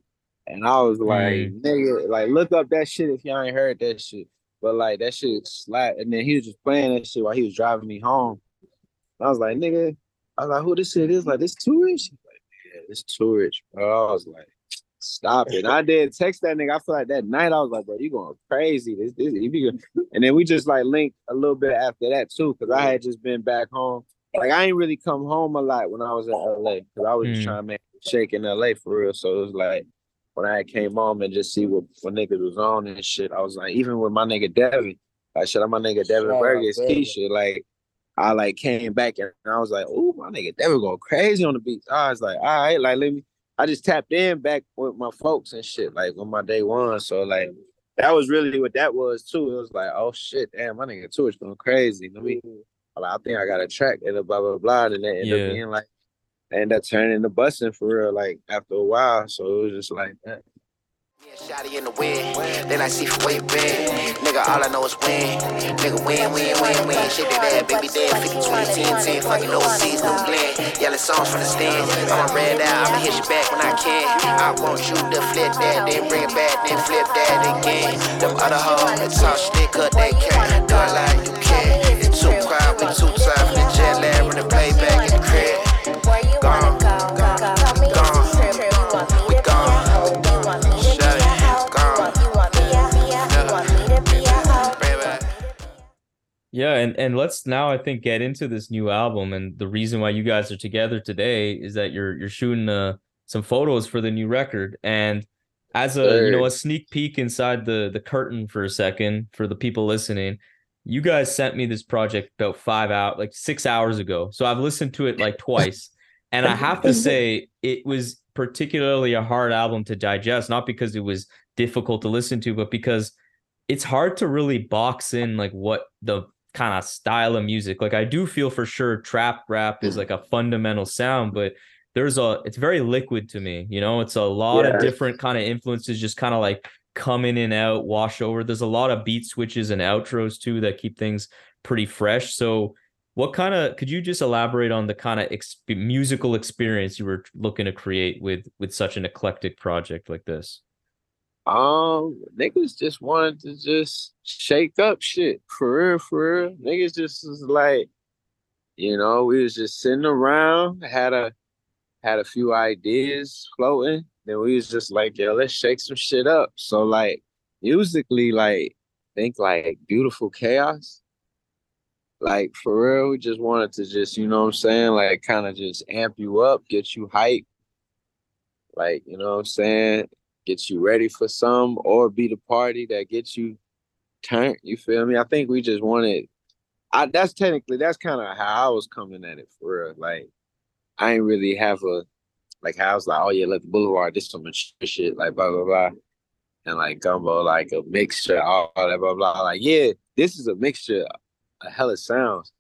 And I was like, nigga, like look up that shit if y'all ain't heard that shit. But like that shit slapped. And then he was just playing that shit while he was driving me home. And I was like, nigga, who this shit is? Like, this Turich? Like, yeah, this Turich, bro. I was like, stop it. And I did text that nigga. I feel like that night I was like, bro, you going crazy. And then we just like linked a little bit after that too, because I had just been back home. Like I ain't really come home a lot when I was in LA, because I was just trying to make it shake in LA for real. So it was like when I came home and just see what niggas was on and shit, I was like, even with my nigga Devin, like shout out my nigga Devin Burgess, Keisha, like I like came back and I was like, oh, my nigga Devin going crazy on the beats. I was like, all right, like I just tapped in back with my folks and shit, like on my day one. So like that was really what that was too. It was like, oh shit, damn, my nigga Turich going crazy. I think I got a track and blah blah blah, and that ended up being like, I ended up turning into busting for real, like after a while. So it was just like that. Shotty in the wind, then I see way red. Nigga, all I know is win. Nigga, win. Shit that baby dead. 50, 20, 10, 10. Fucking overseas, no blend. Yelling songs from the stand. I'ma ran out, I'ma hit you back when I can. I want you to flip that, then bring it back, then flip that again. Them other hoes that talk shit, cut that cat. Don't lie, you can't. It's too quiet, we too tired for the jet lag. When the playback in the crib. Gone, gone, we gone. Yeah, and let's now I think get into this new album, and the reason why you guys are together today is that you're shooting some photos for the new record. And as a a sneak peek inside the curtain for a second for the people listening, you guys sent me this project about 6 hours ago. So I've listened to it like twice, and I have to say it was particularly a hard album to digest, not because it was difficult to listen to, but because it's hard to really box in like what the kind of style of music. Like I do feel for sure trap rap is like a fundamental sound, but it's very liquid to me, you know. It's a lot of different kind of influences just kind of like come in and out, wash over. There's a lot of beat switches and outros too that keep things pretty fresh. So could you just elaborate on the kind of musical experience you were looking to create with such an eclectic project like this? Niggas just wanted to just shake up shit, for real. Niggas just was like, you know, we was just sitting around, had a few ideas floating, then we was just like, yo, let's shake some shit up. So like, musically, like, think like Beautiful Chaos. Like, for real, we just wanted to just, you know what I'm saying, like, kind of just amp you up, get you hyped, like, you know what I'm saying, get you ready for some, or be the party that gets you turned, you feel me? I think we just wanted, that's kind of how I was coming at it, for real. Like, I ain't really have how I was like, oh yeah, Leather Boulevard, this some shit, like blah, blah, blah. And like Gumbo, like a mixture, all that, blah, blah. Like, yeah, this is a mixture, a hella sounds,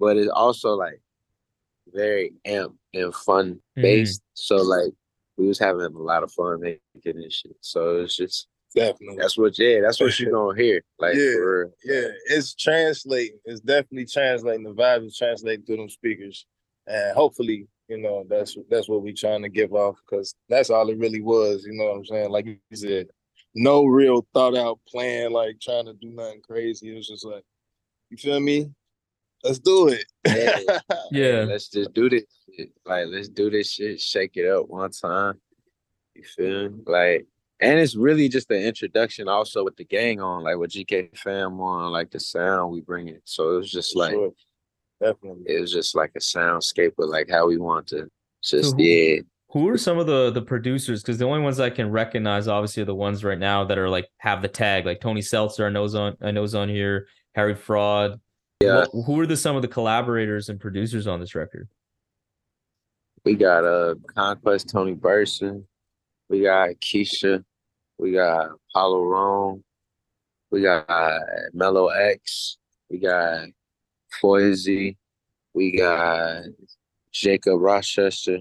but it's also like very amp and fun based. So like, we was having a lot of fun making this shit. So it's just definitely that's what you're gonna hear. Like for real. Yeah, it's translating. It's definitely translating. The vibe is translating through them speakers. And hopefully, you know, that's what we're trying to give off, because that's all it really was, you know what I'm saying? Like you said, no real thought out plan, like trying to do nothing crazy. It was just like, you feel me? Let's do it. Yeah. Let's just do this shit. Like, let's do this shit. Shake it up one time. You feel me? Like, and it's really just the introduction also with the gang on, like with GK fam on, like the sound we bring it. So it was just it was just like a soundscape of like how we want to just, so Who are some of the producers? Because the only ones I can recognize, obviously, are the ones right now that are like, have the tag, like Tony Seltzer, I know's on here, Harry Fraud. Yeah. Who are some of the collaborators and producers on this record? We got Conquest, Tony Burson. We got Keisha. We got Paulo Rome. We got Mello X. We got Foyzy. We got Jacob Rochester.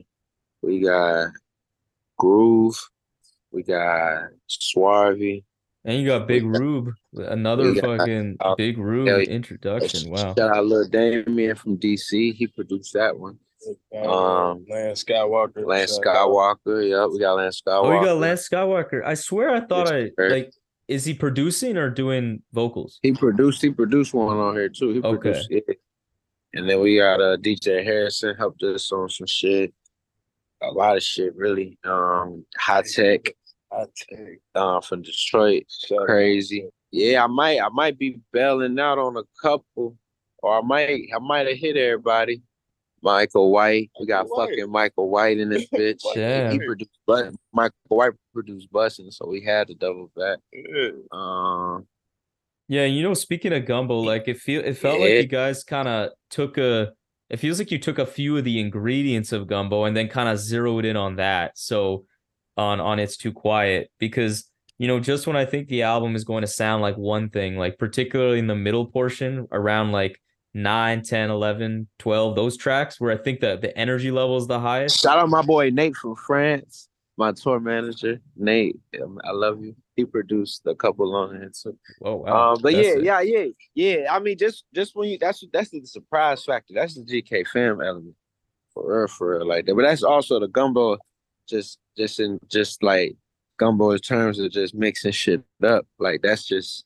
We got Groove. We got Suave. And you got Big Rube, another fucking Big Rube introduction. Wow. Shout out Lil Damien from DC. He produced that one. Lance Skywalker. Yeah, we got Lance Skywalker. Oh, you got Lance Skywalker. I swear I thought is he producing or doing vocals? He produced one on here too. He produced it. And then we got DJ Harrison helped us on some shit. A lot of shit, really. High Tech. From Detroit. Sorry. Crazy. Yeah, I might be bailing out on a couple, or I might have hit everybody. Michael White. We got fucking Michael White in this bitch. Yeah. He produced Michael White produced Bustin', so we had to double back. Yeah, you know, speaking of Gumbo, like it felt like you guys kind of it feels like you took a few of the ingredients of Gumbo and then kind of zeroed in on that. So on It's Too Quiet, because, you know, just when I think the album is going to sound like one thing, like particularly in the middle portion around like 9, 10, 11, 12, those tracks where I think that the energy level is the highest. Shout out my boy Nate from France. my tour manager, Nate. I love you. He produced a couple on it. So, oh wow! But that's yeah. I mean, just when you that's the surprise factor. That's the GK fam element, for real, like that. But that's also the Gumbo, just like Gumbo in terms of just mixing shit up. Like that's just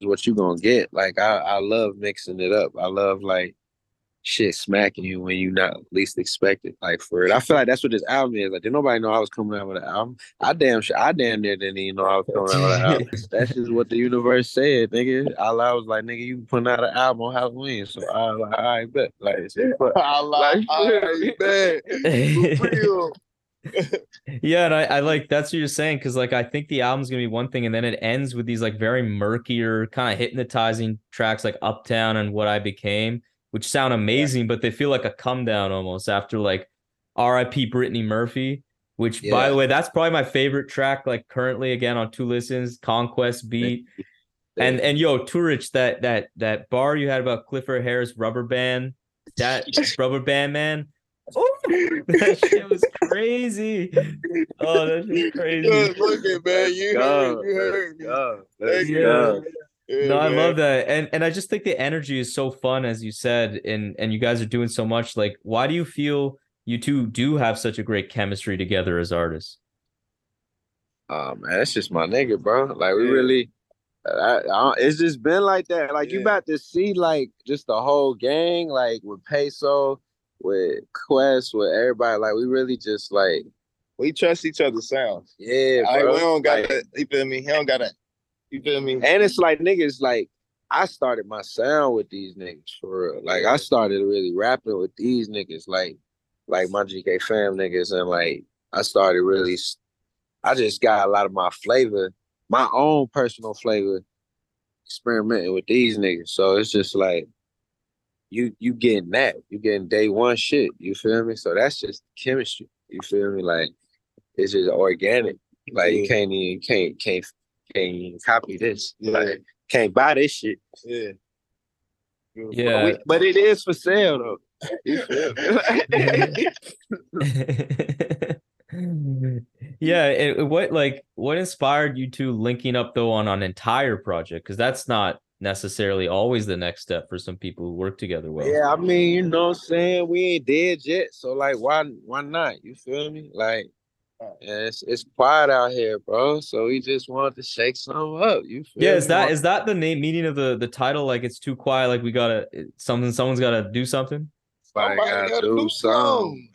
what you gonna get. Like I love mixing it up. I love like shit smacking you when you not least expect it. Like for it, I feel like that's what this album is. Like did nobody know I was coming out with an album? I damn near didn't even know I was coming out with an album. That's just what the universe said, nigga. I was like, nigga, you putting out an album on Halloween, so I was like, all right, bet. Like I bet. Yeah, and I like that's what you're saying, because like I think the album's gonna be one thing, and then it ends with these like very murkier, kind of hypnotizing tracks like Uptown and What I Became, which sound amazing, yeah. But they feel like a come down almost after like R.I.P. Brittany Murphy, which yeah. By the way, that's probably my favorite track like currently, again on 2 listens, Conquest beat. and yo, Turich, that bar you had about Clifford Harris Rubber Band, that Rubber Band Man. Oh, that shit was crazy. Oh, that shit was crazy. Good looking, man. You heard me. Yeah, no, man. I love that. And I just think the energy is so fun, as you said, and you guys are doing so much. Like, why do you feel you two do have such a great chemistry together as artists? Oh, man, that's just my nigga, bro. Like, we really... it's just been like that. Like, you about to see, like, just the whole gang, like, with Peso... with Quest, with everybody, like we really just like we trust each other's sounds. Yeah, bro. Like, we don't got that. You feel me? He don't got that. You feel me? And it's like niggas, like I started my sound with these niggas for real. Like I started really rapping with these niggas, like my GK fam niggas, and like I started really. I just got a lot of my flavor, my own personal flavor, experimenting with these niggas. So it's just like. You getting that. You getting day one shit. You feel me? So that's just chemistry. You feel me? Like it's just organic. Like you can't even copy this. Yeah. Like can't buy this shit. Yeah. Yeah. But it is for sale though. You feel me? Yeah. What inspired you two linking up though on an entire project? Because that's not necessarily always the next step for some people who work together well. Yeah, I mean, you know what I'm saying? We ain't dead yet, so like why not? You feel me? Like it's quiet out here, bro. So we just wanted to shake something up. You feel me? Yeah, is that the name meaning of the title? Like it's too quiet, like we gotta someone's gotta do something. I gotta do something.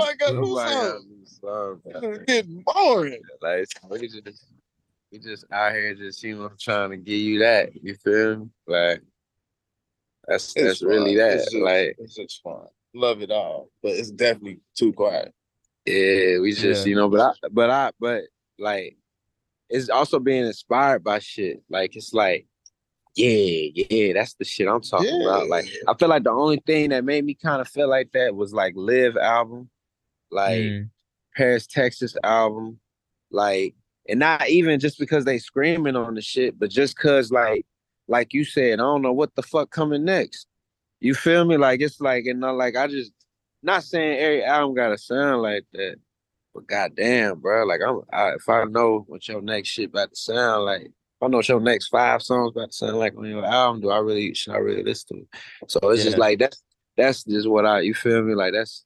I gotta do something. It's getting boring. Like we just out here, just trying to give you that. You feel me? Like that's really that. It's just fun. Love it all, but it's definitely too quiet. Yeah, we just but like it's also being inspired by shit. Like it's like that's the shit I'm talking about. Like I feel like the only thing that made me kind of feel like that was like Liv album, like Paris, Texas album, like. And not even just because they screaming on the shit, but just cause like you said, I don't know what the fuck coming next. You feel me? Like it's like, and not like I just not saying every album gotta sound like that, but goddamn, bro, like if I know what your next shit about to sound like, if I know what your next 5 songs about to sound like on your album, should I really listen to it? So it's just like that's just what you feel me? Like that's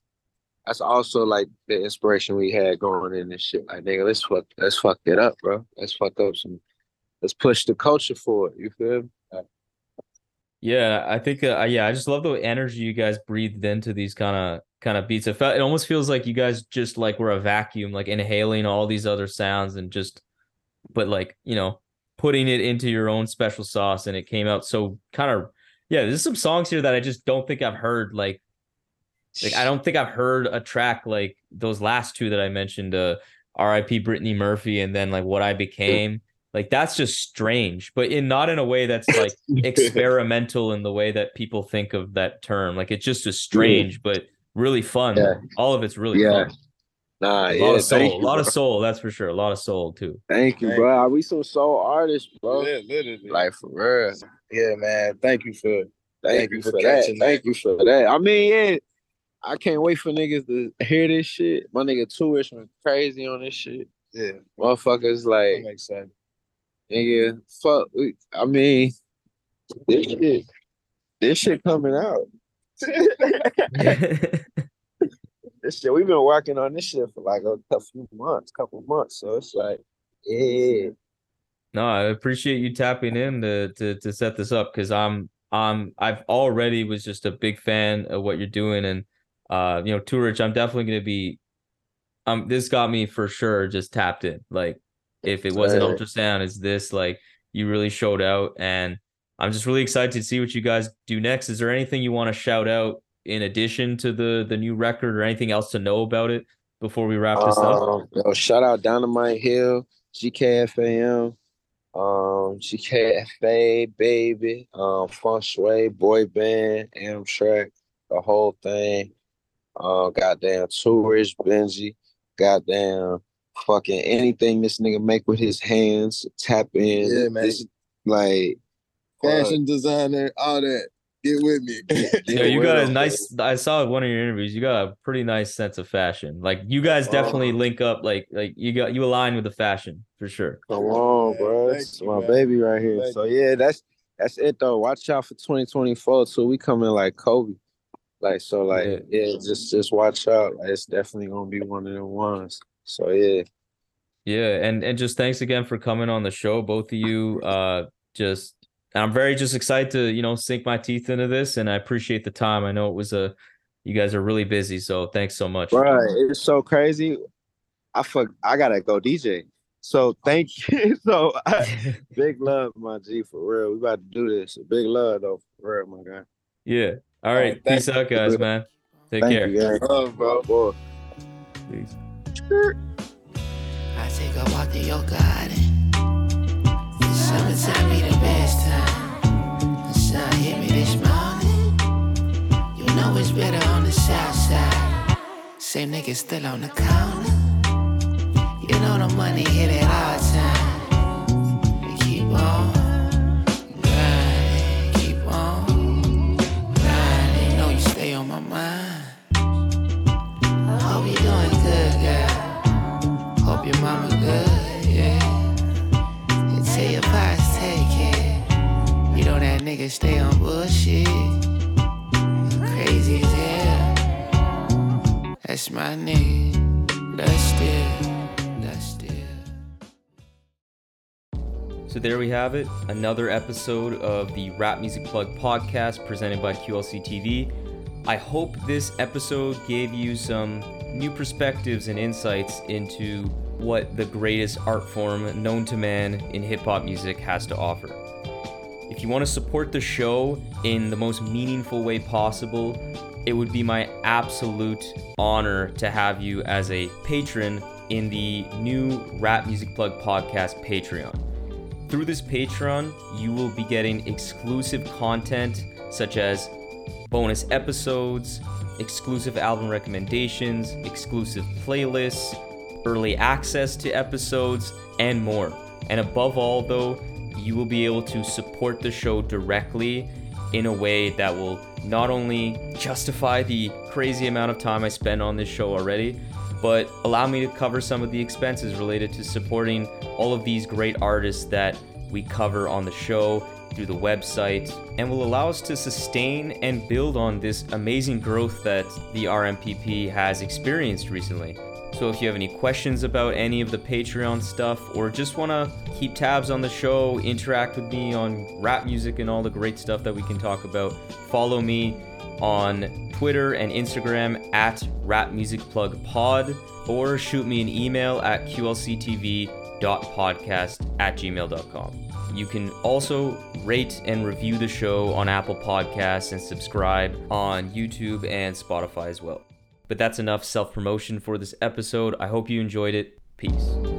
also like the inspiration we had going in this shit. Like, nigga, let's fuck it up, bro. Let's fuck up some. Let's push the culture forward. You feel me? Yeah, I think. I just love the energy you guys breathed into these kind of beats. It almost feels like you guys just like were a vacuum, like inhaling all these other sounds and just, but like you know, putting it into your own special sauce, and it came out so kind of. Yeah, there's some songs here that I just don't think I've heard like. Like I don't think I've heard a track like those last 2 that I mentioned, R.I.P. Brittany Murphy, and then like What I Became. Like that's just strange, but not in a way that's like experimental in the way that people think of that term. Like it's just is strange, but really fun. Yeah. All of it's really fun. Nah, a lot of soul, that's for sure. A lot of soul too. Thank you, bro. We some soul artists, bro. Yeah, literally. Like for real. Yeah, man. Thank you for that. I mean, yeah. I can't wait for niggas to hear this shit. My nigga Turich went crazy on this shit. Yeah. Motherfuckers like, I'm excited. Nigga, fuck, I mean, this shit coming out. This shit, we've been working on this shit for like a couple months. So it's like, yeah. No, I appreciate you tapping in to set this up, because I've already was just a big fan of what you're doing, and you know, Turich, I'm definitely gonna be, this got me for sure just tapped in. Like, if it wasn't Ultrasound, it's this. Like, you really showed out, and I'm just really excited to see what you guys do next. Is there anything you want to shout out in addition to the new record, or anything else to know about it before we wrap this up? Yo, shout out Dynamite Hill, GKFAM, GKFA Baby, Feng Shui Boy Band, Amtrak, the whole thing. Goddamn Turich Benjy, goddamn fucking anything this nigga make with his hands, tap in. Yeah, man. This, like, fashion designer, all that. Get with me. Yeah, you got a nice, I saw one of your interviews, you got a pretty nice sense of fashion. Like, you guys definitely link up, like you align with the fashion for sure. Come on, bro. It's my baby right here. So yeah, that's it though. Watch out for 2024. So we coming like Kobe. Like, so like, yeah, just watch out. Like, it's definitely gonna be one of the ones. So yeah. Yeah, and just thanks again for coming on the show, both of you. And I'm very just excited to, you know, sink my teeth into this, and I appreciate the time. I know it was you guys are really busy, so thanks so much. Right, it's so crazy. I gotta go DJ. So thank you. So big love, my G, for real. We about to do this. Big love though, for real, my guy. Yeah. All right. Peace out, guys, man. Take care. Love, bro. Boy. Peace. I take a walk to your garden. Summertime be the best time. The sun hit me this morning. You know it's better on the south side. Same nigga still on the corner. You know the money hit at all time. We keep on grinding, keep on grinding. Know you stay on my mind. I hope you're doing good, girl. Hope your mama good, yeah. Say your boss, take it. You know that nigga stay on bullshit. Crazy as hell. That's my nigga. That's still. So there we have it. Another episode of the Rap Music Plug podcast presented by QLC TV. I hope this episode gave you some new perspectives and insights into what the greatest art form known to man in hip-hop music has to offer. If you want to support the show in the most meaningful way possible, it would be my absolute honor to have you as a patron in the new Rap Music Plug podcast Patreon. Through this Patreon, you will be getting exclusive content such as bonus episodes, exclusive album recommendations, exclusive playlists, early access to episodes, and more. And above all, though, you will be able to support the show directly in a way that will not only justify the crazy amount of time I spend on this show already, but allow me to cover some of the expenses related to supporting all of these great artists that we cover on the show through the website, and will allow us to sustain and build on this amazing growth that the RMPP has experienced recently. So if you have any questions about any of the Patreon stuff, or just want to keep tabs on the show, interact with me on rap music and all the great stuff that we can talk about, follow me on Twitter and Instagram at rapmusicplugpod, or shoot me an email at qlctv.podcast@gmail.com. You can also rate and review the show on Apple Podcasts and subscribe on YouTube and Spotify as well. But that's enough self-promotion for this episode. I hope you enjoyed it. Peace.